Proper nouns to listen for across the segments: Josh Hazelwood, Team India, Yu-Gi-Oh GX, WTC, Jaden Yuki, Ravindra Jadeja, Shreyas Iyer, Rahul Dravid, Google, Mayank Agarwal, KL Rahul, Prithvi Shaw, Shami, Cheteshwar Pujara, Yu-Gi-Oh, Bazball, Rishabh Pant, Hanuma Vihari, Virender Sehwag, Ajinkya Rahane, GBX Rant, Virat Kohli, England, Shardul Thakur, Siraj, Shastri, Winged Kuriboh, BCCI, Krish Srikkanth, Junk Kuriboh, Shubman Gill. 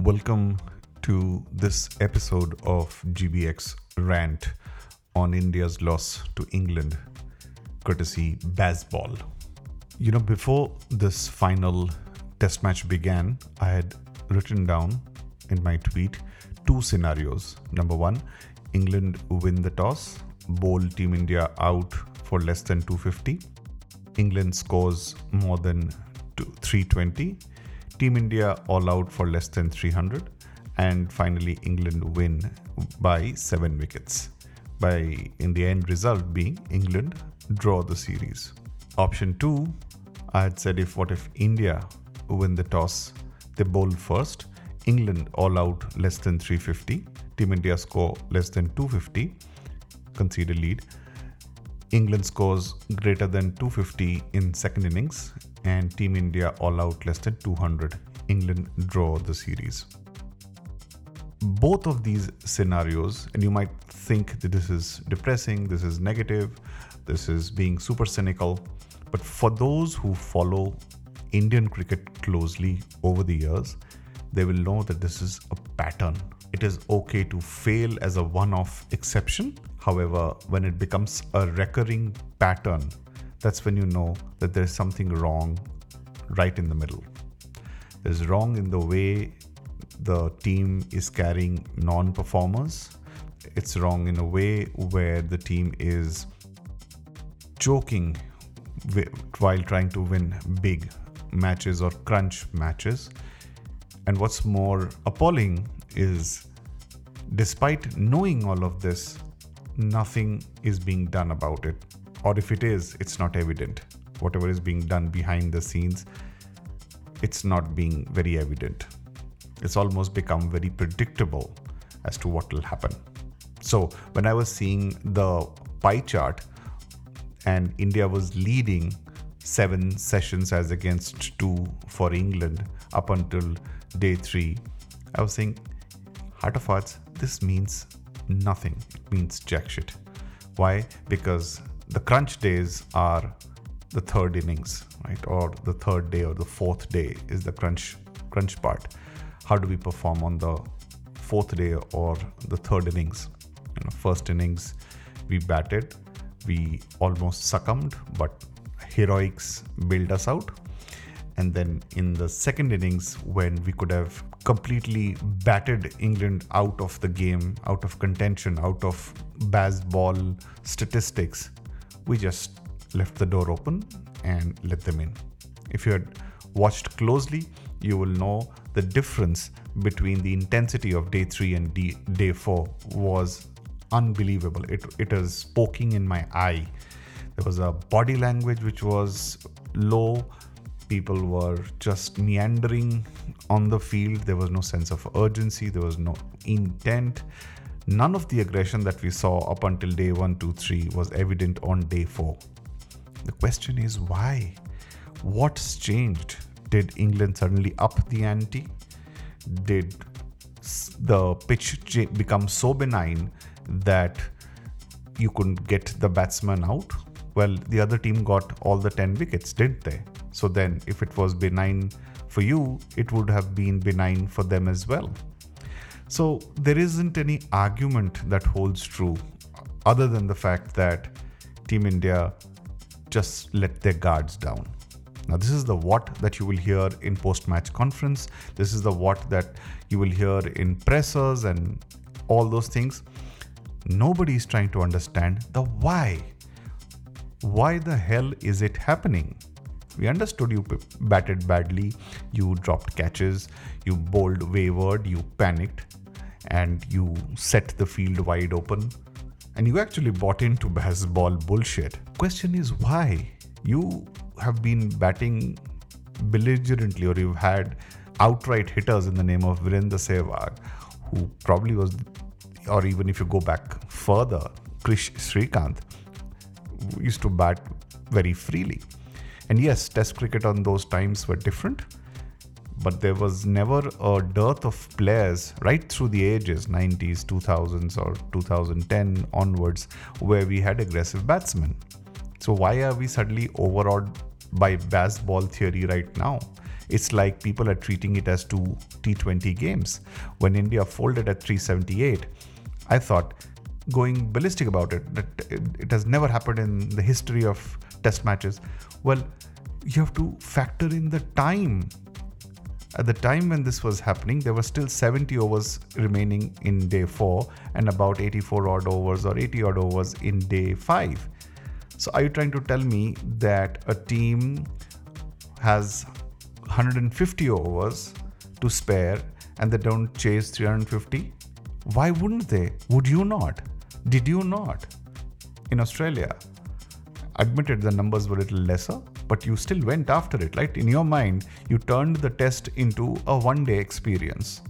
Welcome to this episode of GBX Rant on India's loss to England, courtesy Bazball. You know, before this final test match began, I had written down in my tweet two scenarios. Number one, England win the toss, bowl Team India out for less than 250. England scores more than 320. Team India all out for less than 300, and finally England win by 7 wickets, in the end result being England draw the series. Option 2, I had said what if India win the toss, they bowl first, England all out less than 350, Team India score less than 250, concede a lead, England scores greater than 250 in second innings, and Team India all out less than 200. England draw the series. Both of these scenarios, and you might think that this is depressing, this is negative, this is being super cynical, but for those who follow Indian cricket closely over the years, they will know that this is a pattern. It is okay to fail as a one-off exception. However, when it becomes a recurring pattern, that's when you know that there's something wrong right in the middle. There's wrong in the way the team is carrying non-performers. It's wrong in a way where the team is choking while trying to win big matches or crunch matches. And what's more appalling is, despite knowing all of this, nothing is being done about it. Or if it is, it's not evident. Whatever is being done behind the scenes, it's not being very evident. It's almost become very predictable as to what will happen. So when I was seeing the pie chart and India was leading 7 sessions as against 2 for England up until day 3, I was saying, heart of hearts, this means nothing. It means jack shit. Why? Because the crunch days are the third innings, right? Or the third day or the fourth day is the crunch part. How do we perform on the fourth day or the third innings? You know, first innings, we batted, we almost succumbed, but heroics bailed us out. And then in the second innings, when we could have completely batted England out of the game, out of contention, out of baseball statistics, we just left the door open and let them in. If you had watched closely, you will know the difference between the intensity of day 3 and day 4 was unbelievable. It is poking in my eye. There was a body language which was low. People were just meandering on the field. There was no sense of urgency. There was no intent. None of the aggression that we saw up until day 1, 2, 3 was evident on day 4. The question is why? What's changed? Did England suddenly up the ante? Did the pitch become so benign that you couldn't get the batsman out? Well, the other team got all the 10 wickets, didn't they? So then if it was benign for you, it would have been benign for them as well. So there isn't any argument that holds true other than the fact that Team India just let their guards down. Now, this is the what that you will hear in post-match conference. This is the what that you will hear in pressers and all those things. Nobody is trying to understand the why. Why the hell is it happening? We understood you batted badly, you dropped catches, you bowled wayward, you panicked, and you set the field wide open, and you actually bought into baseball bullshit. Question is why? You have been batting belligerently, or you've had outright hitters in the name of Virender Sehwag, who probably was, or even if you go back further, Krish Srikkanth used to bat very freely. And yes, test cricket on those times were different, but there was never a dearth of players right through the ages, 90s, 2000s or 2010 onwards, where we had aggressive batsmen. So why are we suddenly overawed by Bazball theory right now? It's like people are treating it as two T20 games. When India folded at 378, I thought, going ballistic about it, that it has never happened in the history of test matches. Well, you have to factor in the time. At the time when this was happening, there were still 70 overs remaining in day 4 and about 84 odd overs or 80 odd overs in day 5. So are you trying to tell me that a team has 150 overs to spare and they don't chase 350? Why wouldn't they? Would you not? Did you not? In Australia, admitted the numbers were a little lesser, but you still went after it, right? In your mind, you turned the test into a one-day experience.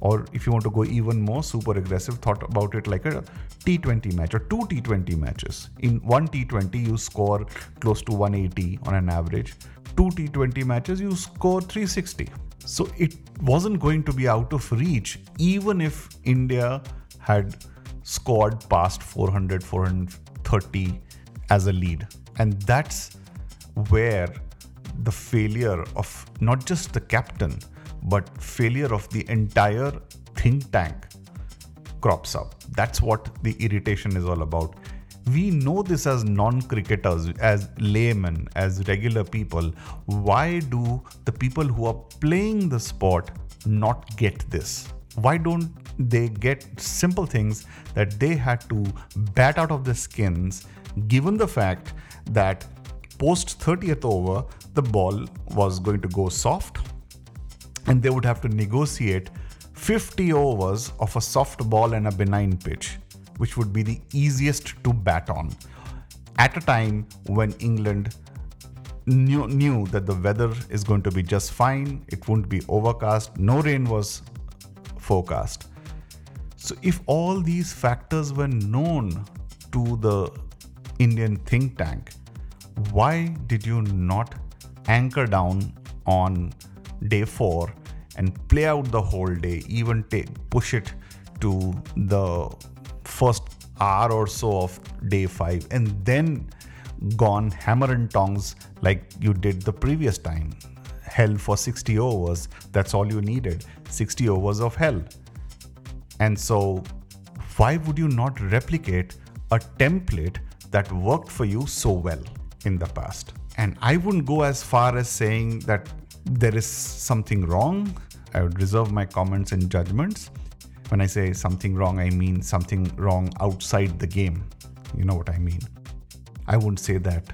Or if you want to go even more super aggressive, thought about it like a T20 match or two T20 matches. In one T20, you score close to 180 on an average. Two T20 matches, you score 360. So it wasn't going to be out of reach, even if India had scored past 400, 430 as a lead. And that's where the failure of not just the captain, but failure of the entire think tank crops up. That's what the irritation is all about. We know this as non-cricketers, as laymen, as regular people. Why do the people who are playing the sport not get this? Why don't they get simple things that they had to bat out of their skins, given the fact that post 30th over, the ball was going to go soft and they would have to negotiate 50 overs of a soft ball and a benign pitch, which would be the easiest to bat on, at a time when England knew that the weather is going to be just fine, it wouldn't be overcast, no rain was forecast. So if all these factors were known to the Indian think tank, why did you not anchor down on day 4 and play out the whole day, even push it to the first hour or so of day 5 and then gone hammer and tongs like you did the previous time? Hell for 60 overs, that's all you needed, 60 overs of hell. And so why would you not replicate a template that worked for you so well in the past? And I wouldn't go as far as saying that there is something wrong. I would reserve my comments and judgments. When I say something wrong, I mean something wrong outside the game. You know what I mean. I wouldn't say that.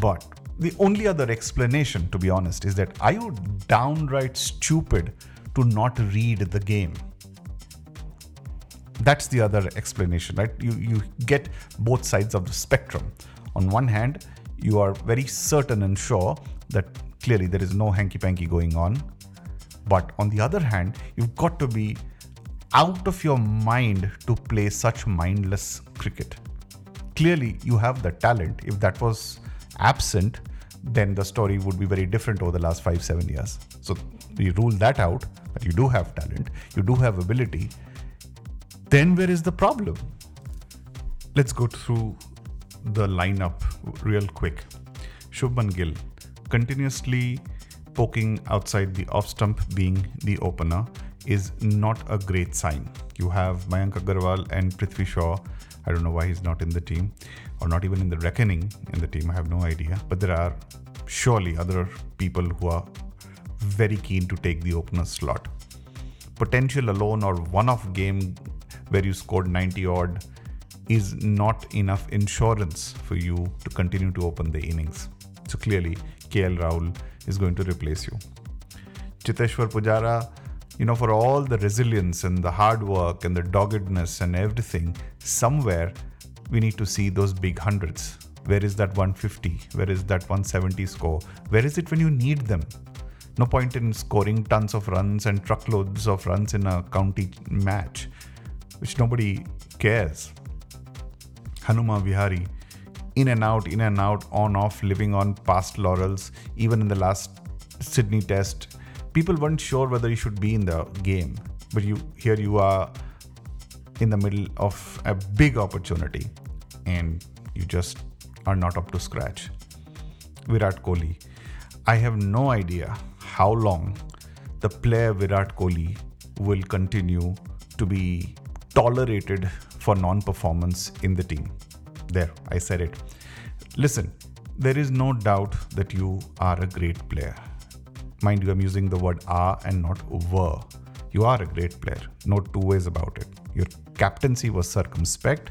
But the only other explanation, to be honest, is that are you downright stupid to not read the game? That's the other explanation, right? You get both sides of the spectrum. On one hand, you are very certain and sure that clearly there is no hanky-panky going on. But on the other hand, you've got to be out of your mind to play such mindless cricket. Clearly, you have the talent. If that was absent, then the story would be very different over the last 5-7 years. So we rule that out, that you do have talent, you do have ability. Then where is the problem? Let's go through the lineup real quick. Shubman Gill, continuously poking outside the off stump, being the opener, is not a great sign. You have Mayank Agarwal and Prithvi Shaw. I don't know why he's not in the team or not even in the reckoning in the team. I have no idea. But there are surely other people who are very keen to take the opener slot. Potential alone or one-off game where you scored 90 odd is not enough insurance for you to continue to open the innings. So clearly, KL Rahul is going to replace you. Cheteshwar Pujara, for all the resilience and the hard work and the doggedness and everything, somewhere we need to see those big hundreds. Where is that 150? Where is that 170 score? Where is it when you need them? No point in scoring tons of runs and truckloads of runs in a county match, which nobody cares. Hanuma Vihari, in and out, on, off, living on past laurels, even in the last Sydney test. People weren't sure whether you should be in the game, but here you are in the middle of a big opportunity and you just are not up to scratch. Virat Kohli. I have no idea how long the player Virat Kohli will continue to be tolerated for non-performance in the team. There, I said it. Listen, there is no doubt that you are a great player. Mind you, I'm using the word are and not were. You are a great player. No two ways about it. Your captaincy was circumspect.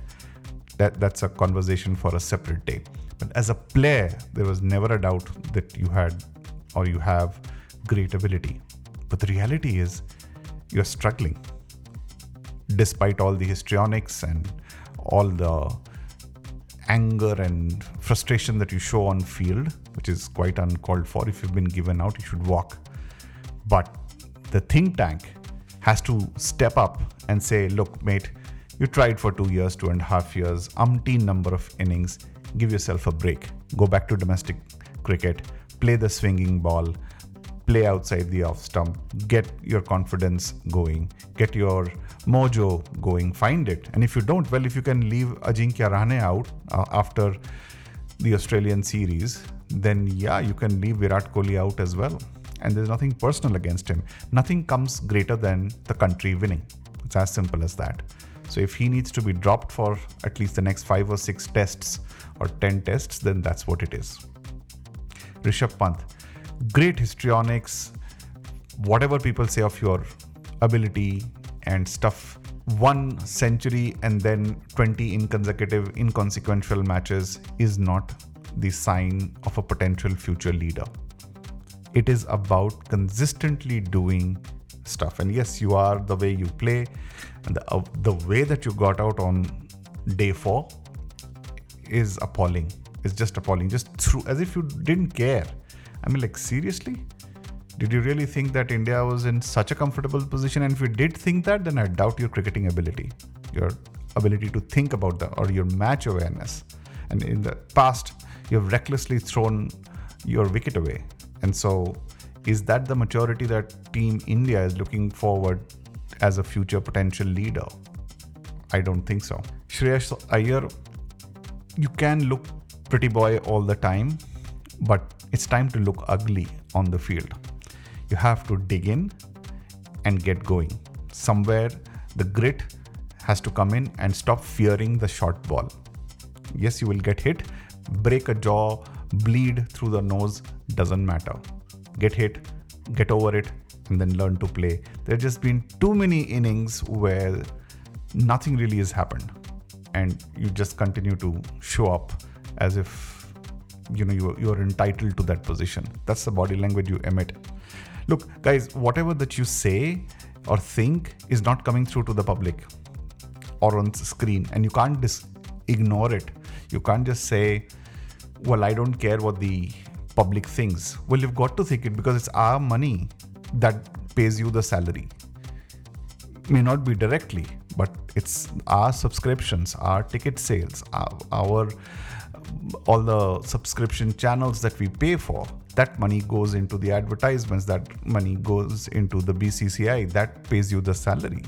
That's a conversation for a separate day. But as a player, there was never a doubt that you had or you have great ability. But the reality is you're struggling. Despite all the histrionics and all the anger and frustration that you show on field, which is quite uncalled for. If you've been given out, you should walk. But the think tank has to step up and say, look, mate, you tried for 2 years, 2.5 years, umpteen number of innings. Give yourself a break. Go back to domestic cricket. Play the swinging ball. Play outside the off stump. Get your confidence going. Get your mojo going. Find it. And if you don't, well, if you can leave Ajinkya Rahane out after the Australian series, then yeah, you can leave Virat Kohli out as well. And there's nothing personal against him. Nothing comes greater than the country winning. It's as simple as that. So if he needs to be dropped for at least the next 5 or 6 tests or 10 tests, then that's what it is. Rishabh Pant, great histrionics, whatever people say of your ability and stuff, 1 century and then 20 inconsequential matches is not the sign of a potential future leader. It is about consistently doing stuff. And yes, you are the way you play and the way that you got out on day 4 is appalling. It's just appalling. Just through as if you didn't care. I mean, like, seriously? Did you really think that India was in such a comfortable position? And if you did think that, then I doubt your cricketing ability, your ability to think about that, or your match awareness. And in the past, you've recklessly thrown your wicket away. And so, is that the maturity that Team India is looking forward as a future potential leader? I don't think so. Shreyas Iyer, you can look pretty boy all the time, but it's time to look ugly on the field. You have to dig in and get going. Somewhere the grit has to come in and stop fearing the short ball. Yes, you will get hit, break a jaw, bleed through the nose, doesn't matter. Get hit, get over it, and then learn to play. There have just been too many innings where nothing really has happened. And you just continue to show up as if you're entitled to that position. That's the body language you emit. Look, guys, whatever that you say or think is not coming through to the public or on screen, and you can't ignore it. You can't just say, well, I don't care what the public thinks. Well, you've got to think it because it's our money that pays you the salary. May not be directly, but it's our subscriptions, our ticket sales, our all the subscription channels that we pay for. That money goes into the advertisements, that money goes into the BCCI, that pays you the salary.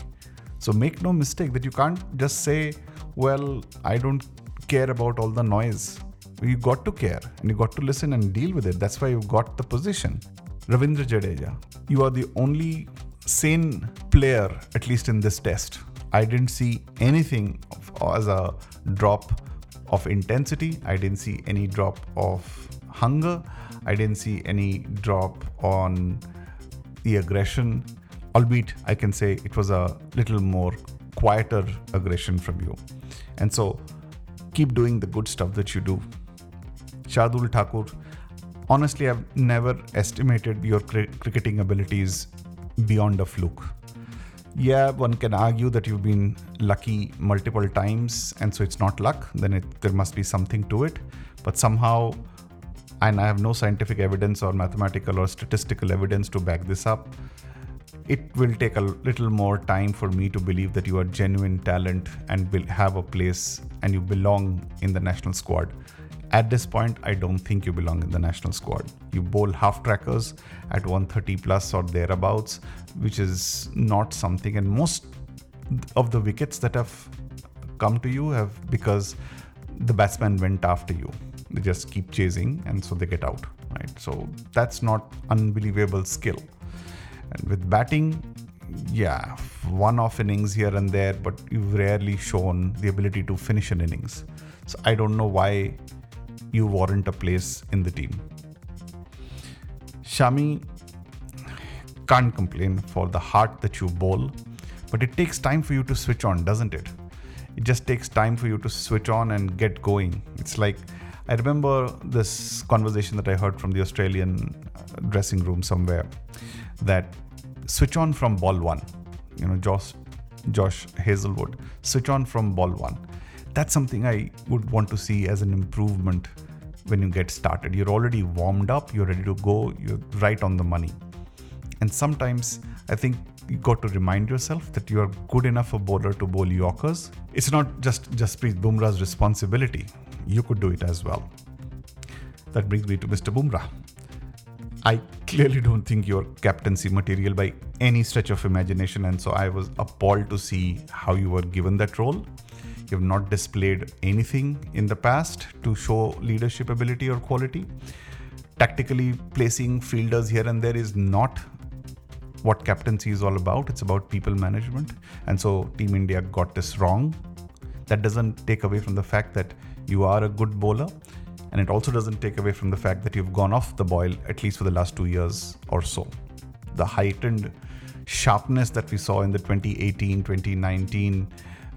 So make no mistake that you can't just say, well, I don't care about all the noise. You got to care and you got to listen and deal with it. That's why you've got the position. Ravindra Jadeja, you are the only sane player, at least in this test. I didn't see anything as a drop of intensity. I didn't see any drop of hunger. I didn't see any drop on the aggression, albeit I can say it was a little more quieter aggression from you. And so keep doing the good stuff that you do. Shardul Thakur, honestly, I've never estimated your cricketing abilities beyond a fluke. Yeah, one can argue that you've been lucky multiple times and so it's not luck, then there must be something to it. But somehow, and I have no scientific evidence or mathematical or statistical evidence to back this up, it will take a little more time for me to believe that you are genuine talent and will have a place and you belong in the national squad. At this point, I don't think you belong in the national squad. You bowl half trackers at 130 plus or thereabouts, which is not something. And most of the wickets that have come to you have because the batsman went after you. They just keep chasing, and so they get out, right? So that's not unbelievable skill. And with batting, yeah, one-off innings here and there, but you've rarely shown the ability to finish an innings. So I don't know why you warrant a place in the team. Shami, can't complain for the heart that you bowl, but it takes time for you to switch on, doesn't it? It just takes time for you to switch on and get going. It's like, I remember this conversation that I heard from the Australian dressing room somewhere, that switch on from ball one. You know, Josh Hazelwood, switch on from ball one. That's something I would want to see as an improvement when you get started. You're already warmed up, you're ready to go, you're right on the money. And sometimes I think you got to remind yourself that you are good enough a bowler to bowl Yorkers. It's not just Bumrah's responsibility. You could do it as well. That brings me to Mr. Bumrah. I clearly don't think you're captaincy material by any stretch of imagination, and so I was appalled to see how you were given that role. You've not displayed anything in the past to show leadership ability or quality. Tactically placing fielders here and there is not what captaincy is all about. It's about people management, and so Team India got this wrong. That doesn't take away from the fact that you are a good bowler, and it also doesn't take away from the fact that you've gone off the boil, at least for the last 2 years or so. The heightened sharpness that we saw in the 2018, 2019,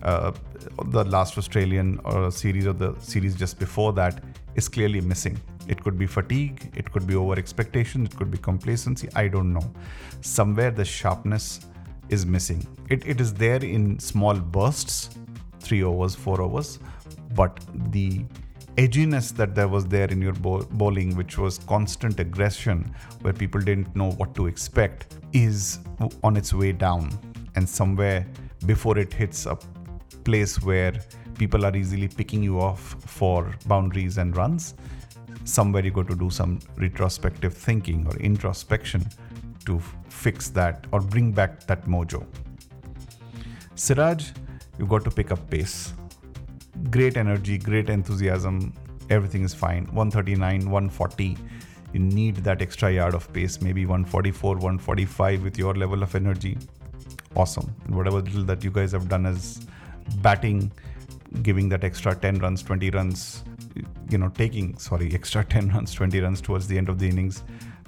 the last Australian series or the series just before that is clearly missing. It could be fatigue, it could be over expectation, it could be complacency, I don't know. Somewhere the sharpness is missing. It is there in small bursts, 3 overs, 4 overs, but the edginess that there was there in your bowling, which was constant aggression, where people didn't know what to expect, is on its way down. And somewhere before it hits a place where people are easily picking you off for boundaries and runs, somewhere you got to do some retrospective thinking or introspection to fix that or bring back that mojo. Siraj, you've got to pick up pace. Great energy, great enthusiasm, everything is fine. 139, 140, you need that extra yard of pace, maybe 144, 145 with your level of energy. Awesome. And whatever little that you guys have done as batting, giving that extra 10 runs, 20 runs, you know, extra 10 runs, 20 runs towards the end of the innings,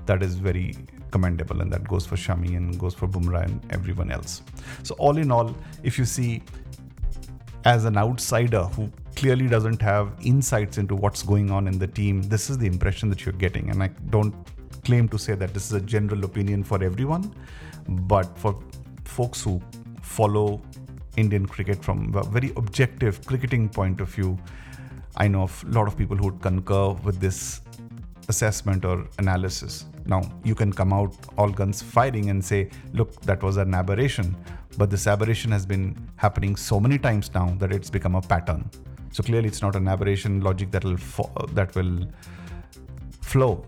that is very commendable, and that goes for Shami and goes for Bumrah and everyone else. So all in all, if you see, as an outsider who clearly doesn't have insights into what's going on in the team, this is the impression that you're getting. And I don't claim to say that this is a general opinion for everyone, but for folks who follow Indian cricket from a very objective cricketing point of view, I know of a lot of people who would concur with this assessment or analysis. Now, you can come out all guns firing and say, look, that was an aberration. But this aberration has been happening so many times now that it's become a pattern. So clearly it's not an aberration logic that will flow.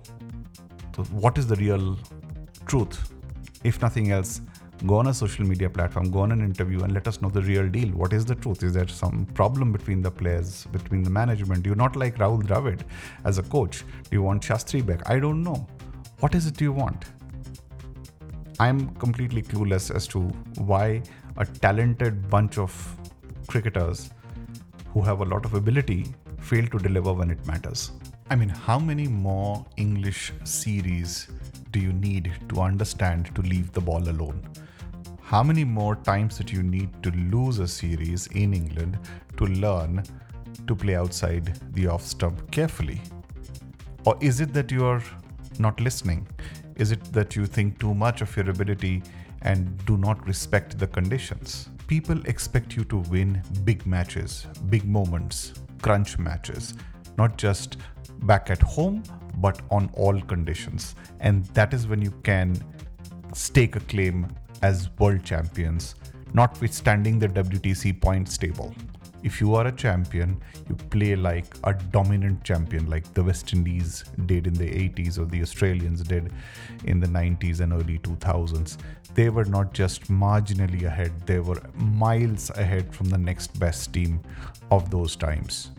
So what is the real truth? If nothing else, go on a social media platform, go on an interview and let us know the real deal. What is the truth? Is there some problem between the players, between the management? Do you not like Rahul Dravid as a coach? Do you want Shastri back? I don't know. What is it you want? I'm completely clueless as to why a talented bunch of cricketers who have a lot of ability fail to deliver when it matters. I mean, how many more English series do you need to understand to leave the ball alone? How many more times that you need to lose a series in England to learn to play outside the off stump carefully? Or is it that you're not listening? Is it that you think too much of your ability and do not respect the conditions? People expect you to win big matches, big moments, crunch matches, not just back at home, but on all conditions. And that is when you can stake a claim as world champions, notwithstanding the WTC points table. If you are a champion, you play like a dominant champion, like the West Indies did in the 80s or the Australians did in the 90s and early 2000s. They were not just marginally ahead, they were miles ahead from the next best team of those times.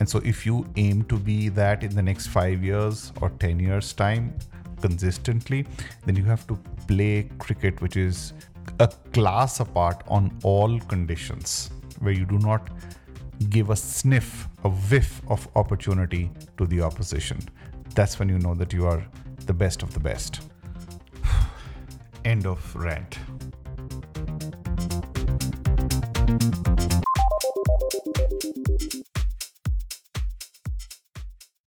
And so if you aim to be that in the next 5 years or 10 years time consistently, then you have to play cricket, which is a class apart on all conditions, where you do not give a sniff, a whiff of opportunity to the opposition. That's when you know that you are the best of the best. End of rant.